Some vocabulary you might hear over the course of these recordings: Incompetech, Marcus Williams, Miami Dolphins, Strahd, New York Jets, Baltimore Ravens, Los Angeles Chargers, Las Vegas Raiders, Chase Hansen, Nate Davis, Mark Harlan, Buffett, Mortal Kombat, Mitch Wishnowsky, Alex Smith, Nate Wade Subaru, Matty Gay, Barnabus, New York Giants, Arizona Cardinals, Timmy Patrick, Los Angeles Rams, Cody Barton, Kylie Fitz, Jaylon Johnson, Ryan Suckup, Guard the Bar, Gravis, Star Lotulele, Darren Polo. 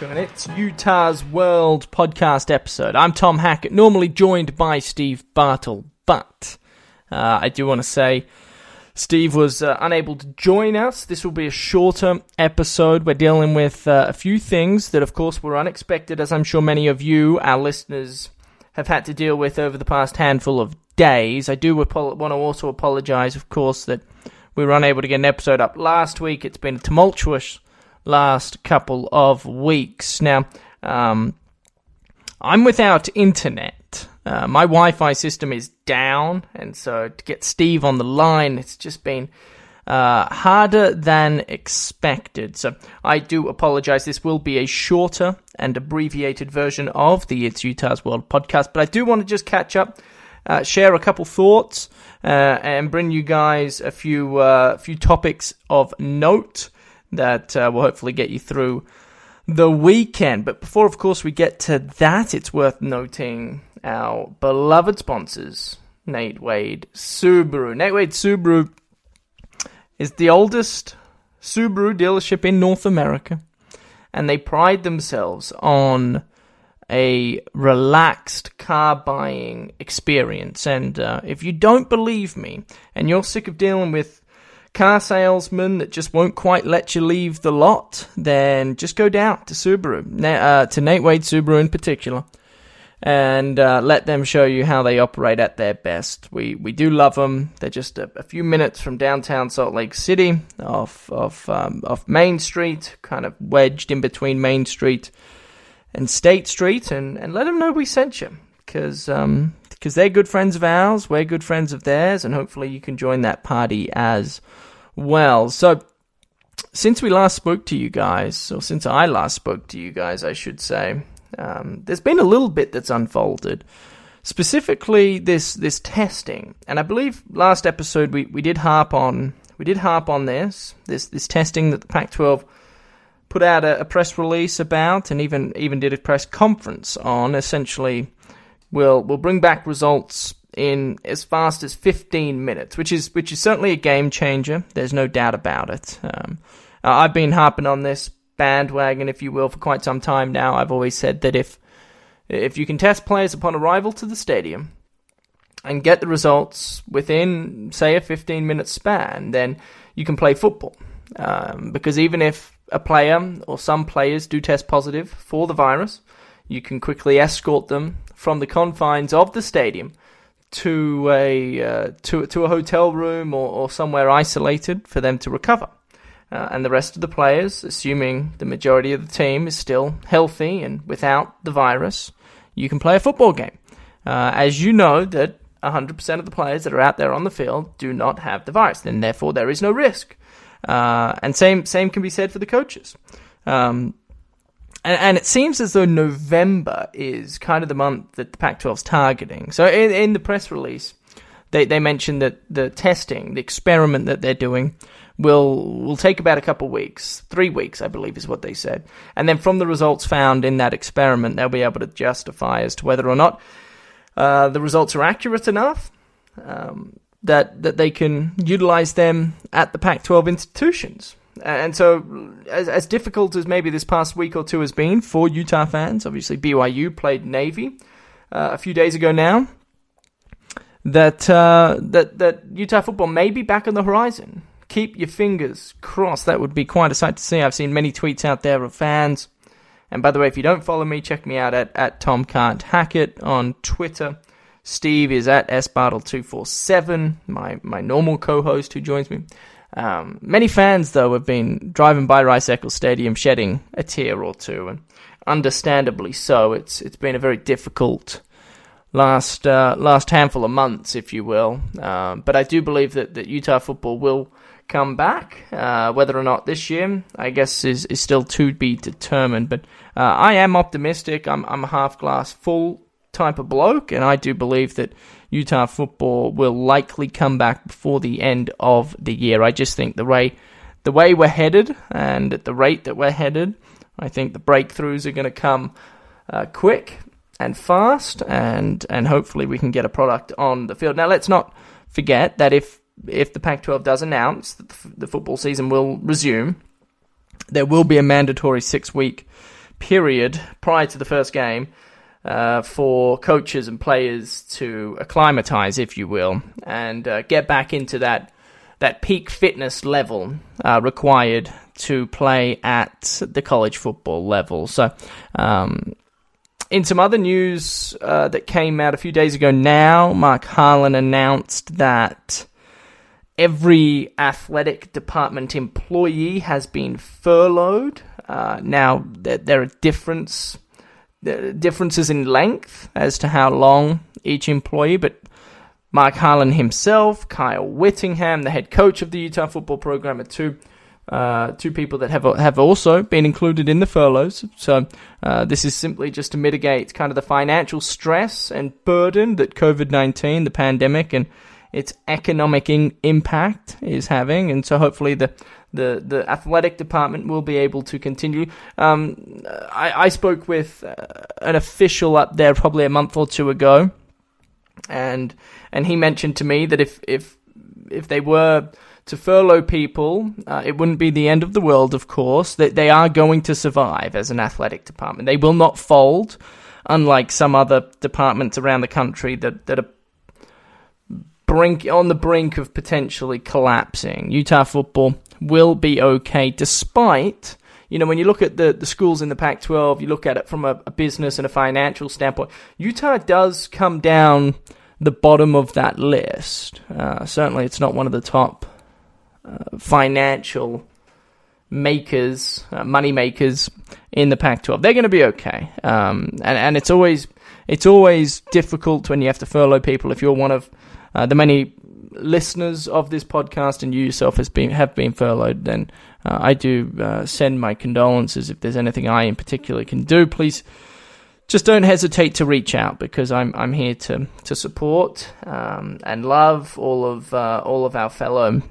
to an It's Utah's World podcast episode. I'm Tom Hackett, normally joined by Steve Bartle, but I do want to say Steve was unable to join us. This will be a shorter episode. We're dealing with a few things that, of course, were unexpected, as I'm sure many of you, our listeners, have had to deal with over the past handful of days. I do want to also apologize, of course, that we were unable to get an episode up last week. It's been a tumultuous last couple of weeks. Now, I'm without internet. My Wi-Fi system is down, and so to get Steve on the line, it's just been harder than expected. So I do apologize. This will be a shorter and abbreviated version of the It's Utah's World podcast, but I do want to just catch up, share a couple thoughts, and bring you guys a few topics of note that will hopefully get you through the weekend. But before, of course, we get to that, it's worth noting our beloved sponsors, Nate Wade Subaru. Nate Wade Subaru is the oldest Subaru dealership in North America, and they pride themselves on a relaxed car buying experience. And if you don't believe me, and you're sick of dealing with car salesman that just won't quite let you leave the lot, then just go down to Subaru, to Nate Wade Subaru in particular, and let them show you how they operate at their best. We do love them. They're just a few minutes from downtown Salt Lake City, off Main Street, kind of wedged in between Main Street and State Street, and let them know we sent you, because they're good friends of ours, we're good friends of theirs, and hopefully you can join that party as well. So, since I last spoke to you guys, I should say, there's been a little bit that's unfolded, specifically this testing. And I believe last episode we did harp on this testing that the Pac-12 put out a press release about, and even did a press conference on. Essentially, We'll bring back results in as fast as 15 minutes, which is certainly a game changer. There's no doubt about it. I've been harping on this bandwagon, if you will, for quite some time now. I've always said that if you can test players upon arrival to the stadium and get the results within, say, a 15-minute span, then you can play football. Because even if a player or some players do test positive for the virus, you can quickly escort them from the confines of the stadium to a hotel room or somewhere isolated for them to recover. And the rest of the players, assuming the majority of the team is still healthy and without the virus, you can play a football game. As you know, that 100% of the players that are out there on the field do not have the virus, and therefore there is no risk. And same can be said for the coaches. And it seems as though November is kind of the month that the Pac-12's targeting. So in the press release, they mentioned that the testing, the experiment that they're doing, will take about a couple weeks. 3 weeks, I believe, is what they said. And then from the results found in that experiment, they'll be able to justify as to whether or not the results are accurate enough that they can utilize them at the Pac-12 institutions. And so, as difficult as maybe this past week or two has been for Utah fans, obviously BYU played Navy a few days ago now, that Utah football may be back on the horizon keep your fingers crossed. That would be quite a sight to see. I've seen many tweets out there of fans. And by the way, if you don't follow me, check me out at TomCanHackIt on Twitter. Steve is at SBartle247, my normal co-host who joins me. Many fans, though, have been driving by Rice-Eccles Stadium shedding a tear or two, and understandably so. It's been a very difficult last handful of months, if you will. But I do believe that Utah football will come back, whether or not this year, I guess, is still to be determined. But I am optimistic. I'm a half-glass full type of bloke, and I do believe that Utah football will likely come back before the end of the year. I just think the way we're headed and at the rate that we're headed, I think the breakthroughs are going to come quick and fast, and hopefully we can get a product on the field. Now, let's not forget that if the Pac-12 does announce that the football season will resume, there will be a mandatory 6-week period prior to the first game for coaches and players to acclimatize, if you will, and get back into that peak fitness level required to play at the college football level. So, in some other news that came out a few days ago now, Mark Harlan announced that every athletic department employee has been furloughed. Now, there are differences in length as to how long each employee, but Mark Harlan himself, Kyle Whittingham, the head coach of the Utah football program, are two people that have also been included in the furloughs. So this is simply just to mitigate kind of the financial stress and burden that COVID-19, the pandemic, and its economic impact is having. And so hopefully the athletic department will be able to continue. I spoke with an official up there probably a month or two ago, and he mentioned to me that if they were to furlough people, it wouldn't be the end of the world, of course. That they are going to survive as an athletic department. They will not fold, unlike some other departments around the country that are on the brink of potentially collapsing. Utah football will be okay, despite, when you look at the schools in the Pac-12, you look at it from a business and a financial standpoint, Utah does come down the bottom of that list. Certainly it's not one of the top financial makers, money makers in the Pac-12. They're going to be okay. And it's always difficult when you have to furlough people if you're one of the many listeners of this podcast, and you yourself have been furloughed, then I do send my condolences. If there's anything I in particular can do, please just don't hesitate to reach out, because I'm here to support and love all of our fellow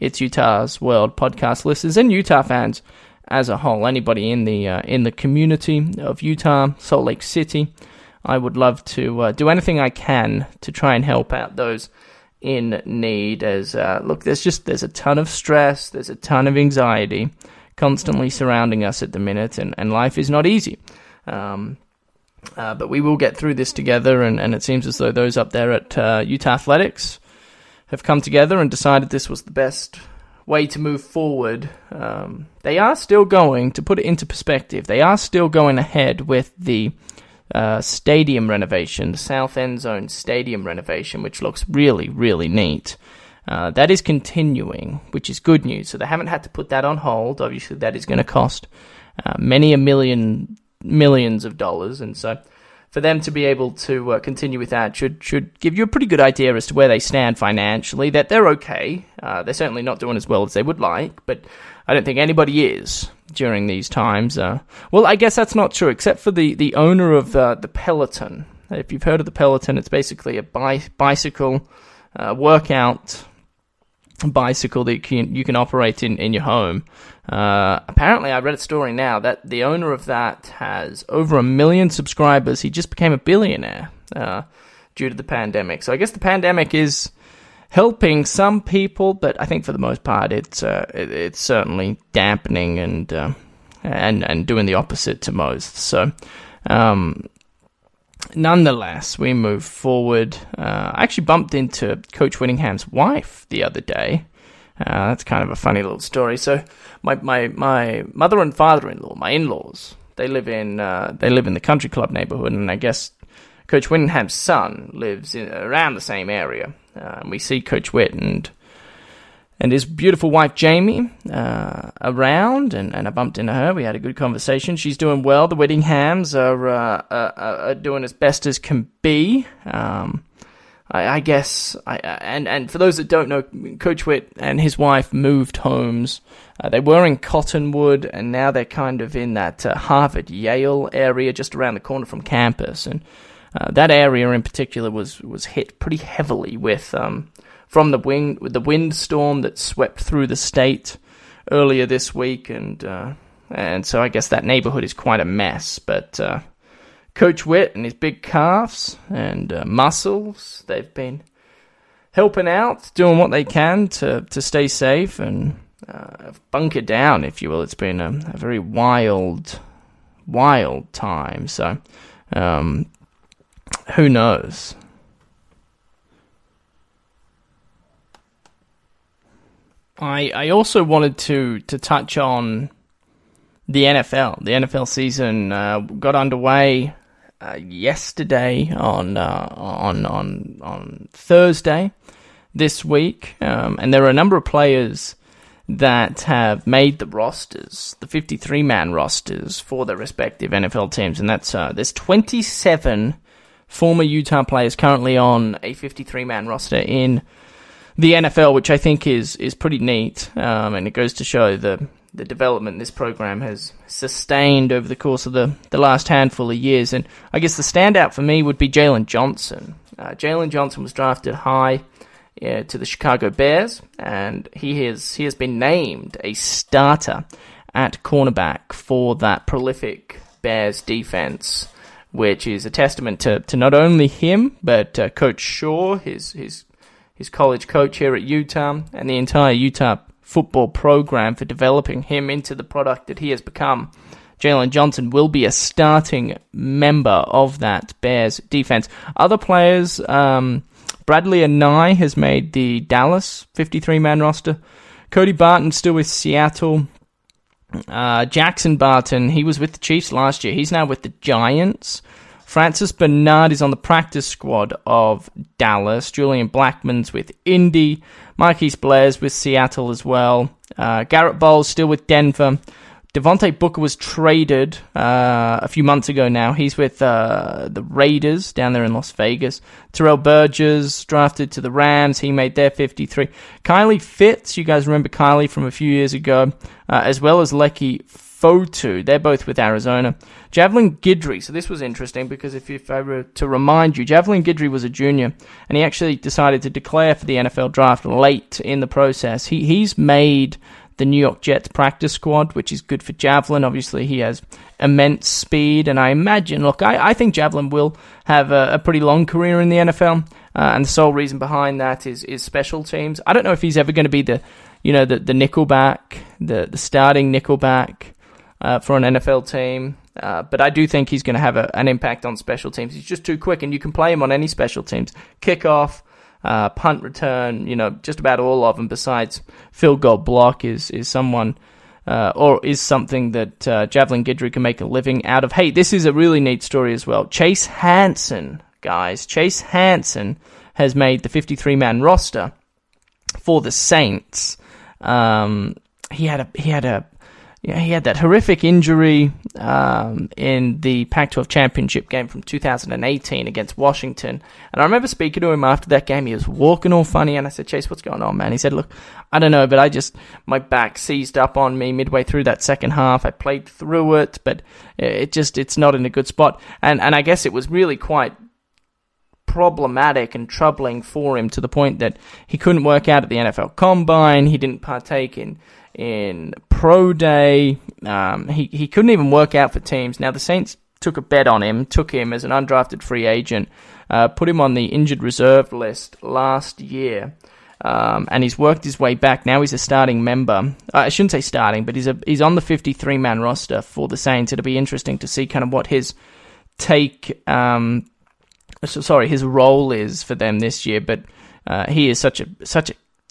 It's Utah's World podcast listeners and Utah fans as a whole. Anybody in the community of Utah, Salt Lake City. I would love to do anything I can to try and help out those in need. As look, there's a ton of stress, there's a ton of anxiety constantly surrounding us at the minute, and life is not easy. But we will get through this together, and it seems as though those up there at Utah Athletics have come together and decided this was the best way to move forward. They are still going, to put it into perspective, they are still going ahead with the stadium renovation, the South End Zone stadium renovation, which looks really, really neat. That is continuing, which is good news. So they haven't had to put that on hold. Obviously, that is going to cost millions of dollars. And so for them to be able to continue with that should give you a pretty good idea as to where they stand financially, that they're okay. They're certainly not doing as well as they would like, but I don't think anybody is during these times. Well, I guess that's not true, except for the owner of the Peloton. If you've heard of the Peloton, it's basically a bicycle, workout bicycle that you can operate in your home. Apparently, I read a story now that the owner of that has over 1 million subscribers. He just became a billionaire due to the pandemic. So I guess the pandemic is helping some people, but I think for the most part, it's certainly dampening and doing the opposite to most. So, nonetheless, we move forward. I actually bumped into Coach Whittingham's wife the other day. That's kind of a funny little story. So my mother and father-in-law, my in-laws, they live in the country club neighborhood, and I guess Coach Whittingham's son lives in, around the same area. We see Coach Whitt and his beautiful wife Jamie around, and I bumped into her. We had a good conversation. She's doing well. The Whittinghams are doing as best as can be. I guess, and for those that don't know, Coach Whitt and his wife moved homes. They were in Cottonwood, and now they're kind of in that Harvard-Yale area just around the corner from campus. And that area in particular was hit pretty heavily with from the windstorm that swept through the state earlier this week. And so I guess that neighborhood is quite a mess, but... Coach Whitt and his big calves and muscles, they've been helping out, doing what they can to stay safe and bunker down, if you will. It's been a very wild time, so who knows? I also wanted to touch on the NFL. The NFL season got underway yesterday on Thursday this week, and there are a number of players that have made the rosters, the 53-man rosters for their respective NFL teams, and that's there's 27 former Utah players currently on a 53-man roster in the NFL, which I think is pretty neat, and it goes to show the development this program has sustained over the course of the last handful of years. And I guess the standout for me would be Jaylon Johnson. Jaylon Johnson was drafted high to the Chicago Bears, and he has been named a starter at cornerback for that prolific Bears defense, which is a testament to not only him, but Coach Shaw, his college coach here at Utah, and the entire Utah football program for developing him into the product that he has become. Jaylon Johnson will be a starting member of that Bears defense. Other players, Bradley Nye has made the Dallas 53-man roster. Cody Barton still with Seattle. Jackson Barton, he was with the Chiefs last year. He's now with the Giants. Francis Bernard is on the practice squad of Dallas. Julian Blackman's with Indy. Marquise Blair's with Seattle as well. Garrett Bowles still with Denver. Devontae Booker was traded a few months ago now. He's with the Raiders down there in Las Vegas. Terrell Burgess drafted to the Rams. He made their 53. Kylie Fitz, you guys remember Kylie from a few years ago, as well as Lecky Fotu. They're both with Arizona. Javelin Guidry. So this was interesting because if I were to remind you, Javelin Guidry was a junior, and he actually decided to declare for the NFL draft late in the process. He's made the New York Jets practice squad, which is good for Javelin. Obviously, he has immense speed, and I imagine, look, I think Javelin will have a pretty long career in the NFL, and the sole reason behind that is special teams. I don't know if he's ever going to be the nickelback, the starting nickelback, for an NFL team, but I do think he's going to have an impact on special teams. He's just too quick, and you can play him on any special teams. Kickoff, punt return, just about all of them besides field goal block is something that Javelin Guidry can make a living out of. Hey, this is a really neat story as well. Chase Hansen, guys. Chase Hansen has made the 53-man roster for the Saints. He had that horrific injury in the Pac-12 championship game from 2018 against Washington. And I remember speaking to him after that game. He was walking all funny, and I said, "Chase, what's going on, man?" He said, "Look, I don't know, but my back seized up on me midway through that second half. I played through it, but it's not in a good spot." And I guess it was really quite problematic and troubling for him, to the point that he couldn't work out at the NFL Combine. He didn't partake in Pro Day. He couldn't even work out for teams. Now, the Saints took a bet on him, took him as an undrafted free agent, put him on the injured reserve list last year, and he's worked his way back. Now he's a starting member. I shouldn't say starting, but he's on the 53-man roster for the Saints. It'll be interesting to see kind of what his his role is for them this year, but he is such a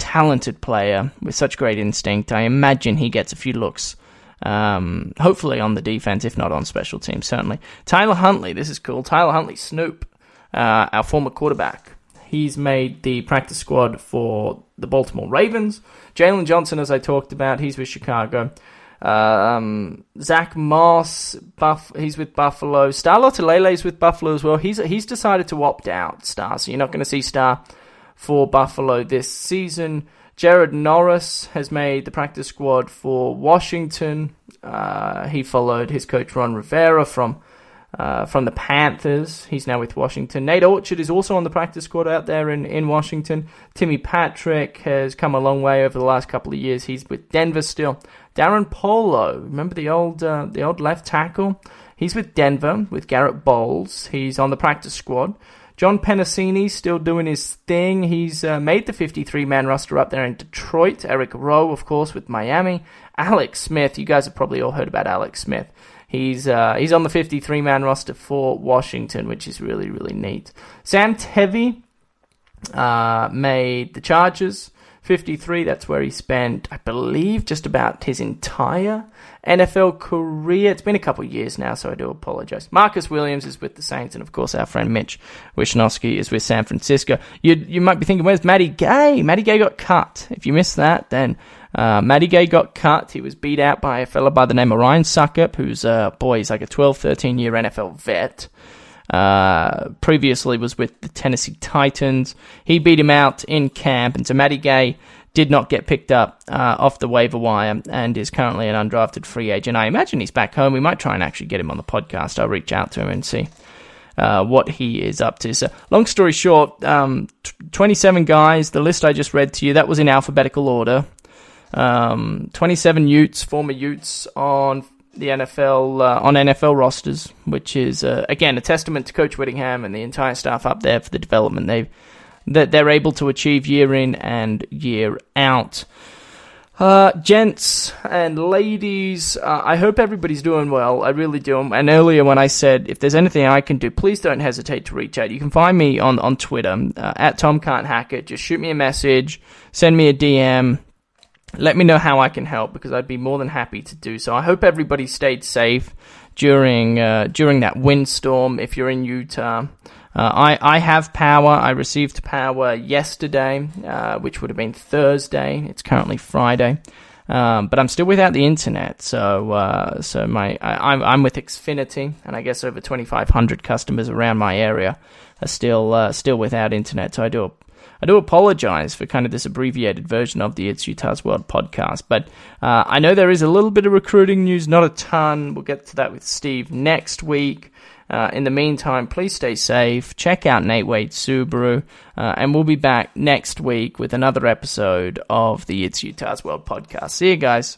talented player with such great instinct. I imagine he gets a few looks, hopefully on the defense, if not on special teams, certainly. Tyler Huntley, this is cool. Tyler Huntley, Snoop, our former quarterback. He's made the practice squad for the Baltimore Ravens. Jaylon Johnson, as I talked about, he's with Chicago. Zach Moss, he's with Buffalo. Star Lotulele's with Buffalo as well. He's decided to opt out, Star, so you're not going to see Star for Buffalo this season. Jared Norris has made the practice squad for Washington. He followed his coach Ron Rivera from the Panthers. He's now with Washington. Nate Orchard is also on the practice squad out there in Washington. Timmy Patrick has come a long way over the last couple of years. He's with Denver still. Darren Polo, remember the old left tackle? He's with Denver, with Garrett Bowles. He's on the practice squad. John Penasini still doing his thing. He's made the 53-man roster up there in Detroit. Eric Rowe, of course, with Miami. Alex Smith, you guys have probably all heard about Alex Smith. He's on the 53-man roster for Washington, which is really, really neat. Sam Tevy made the Chargers, 53. That's where he spent, I believe, just about his entire NFL career. It's been a couple of years now, so I do apologize. Marcus Williams is with the Saints, and, of course, our friend Mitch Wishnowsky is with San Francisco. You might be thinking, where's Matty Gay? Matty Gay got cut. If you missed that, then... Matty Gay got cut. He was beat out by a fella by the name of Ryan Suckup, who's he's like a 12, 13-year NFL vet. Previously was with the Tennessee Titans. He beat him out in camp, and so Matty Gay did not get picked up off the waiver wire and is currently an undrafted free agent. I imagine he's back home. We might try and actually get him on the podcast. I'll reach out to him and see what he is up to. So, long story short, 27 guys, the list I just read to you, that was in alphabetical order. 27 Utes, former Utes on the NFL, on NFL rosters, which is, again, a testament to Coach Whittingham and the entire staff up there for the development that they're able to achieve year in and year out. Gents and ladies, I hope everybody's doing well. I really do. And earlier when I said, if there's anything I can do, please don't hesitate to reach out. You can find me on Twitter, at TomCanHackIt. Just shoot me a message, send me a DM. Let me know how I can help, because I'd be more than happy to do so. I hope everybody stayed safe during that windstorm if you're in Utah. I have power. I received power yesterday, which would have been Thursday. It's currently Friday. But I'm still without the internet, so I'm with Xfinity, and I guess over 2,500 customers around my area are still without internet, so I do apologize for kind of this abbreviated version of the It's Utah's World podcast, but I know there is a little bit of recruiting news, not a ton. We'll get to that with Steve next week. In the meantime, please stay safe. Check out Nate Wade Subaru, and we'll be back next week with another episode of the It's Utah's World podcast. See you guys.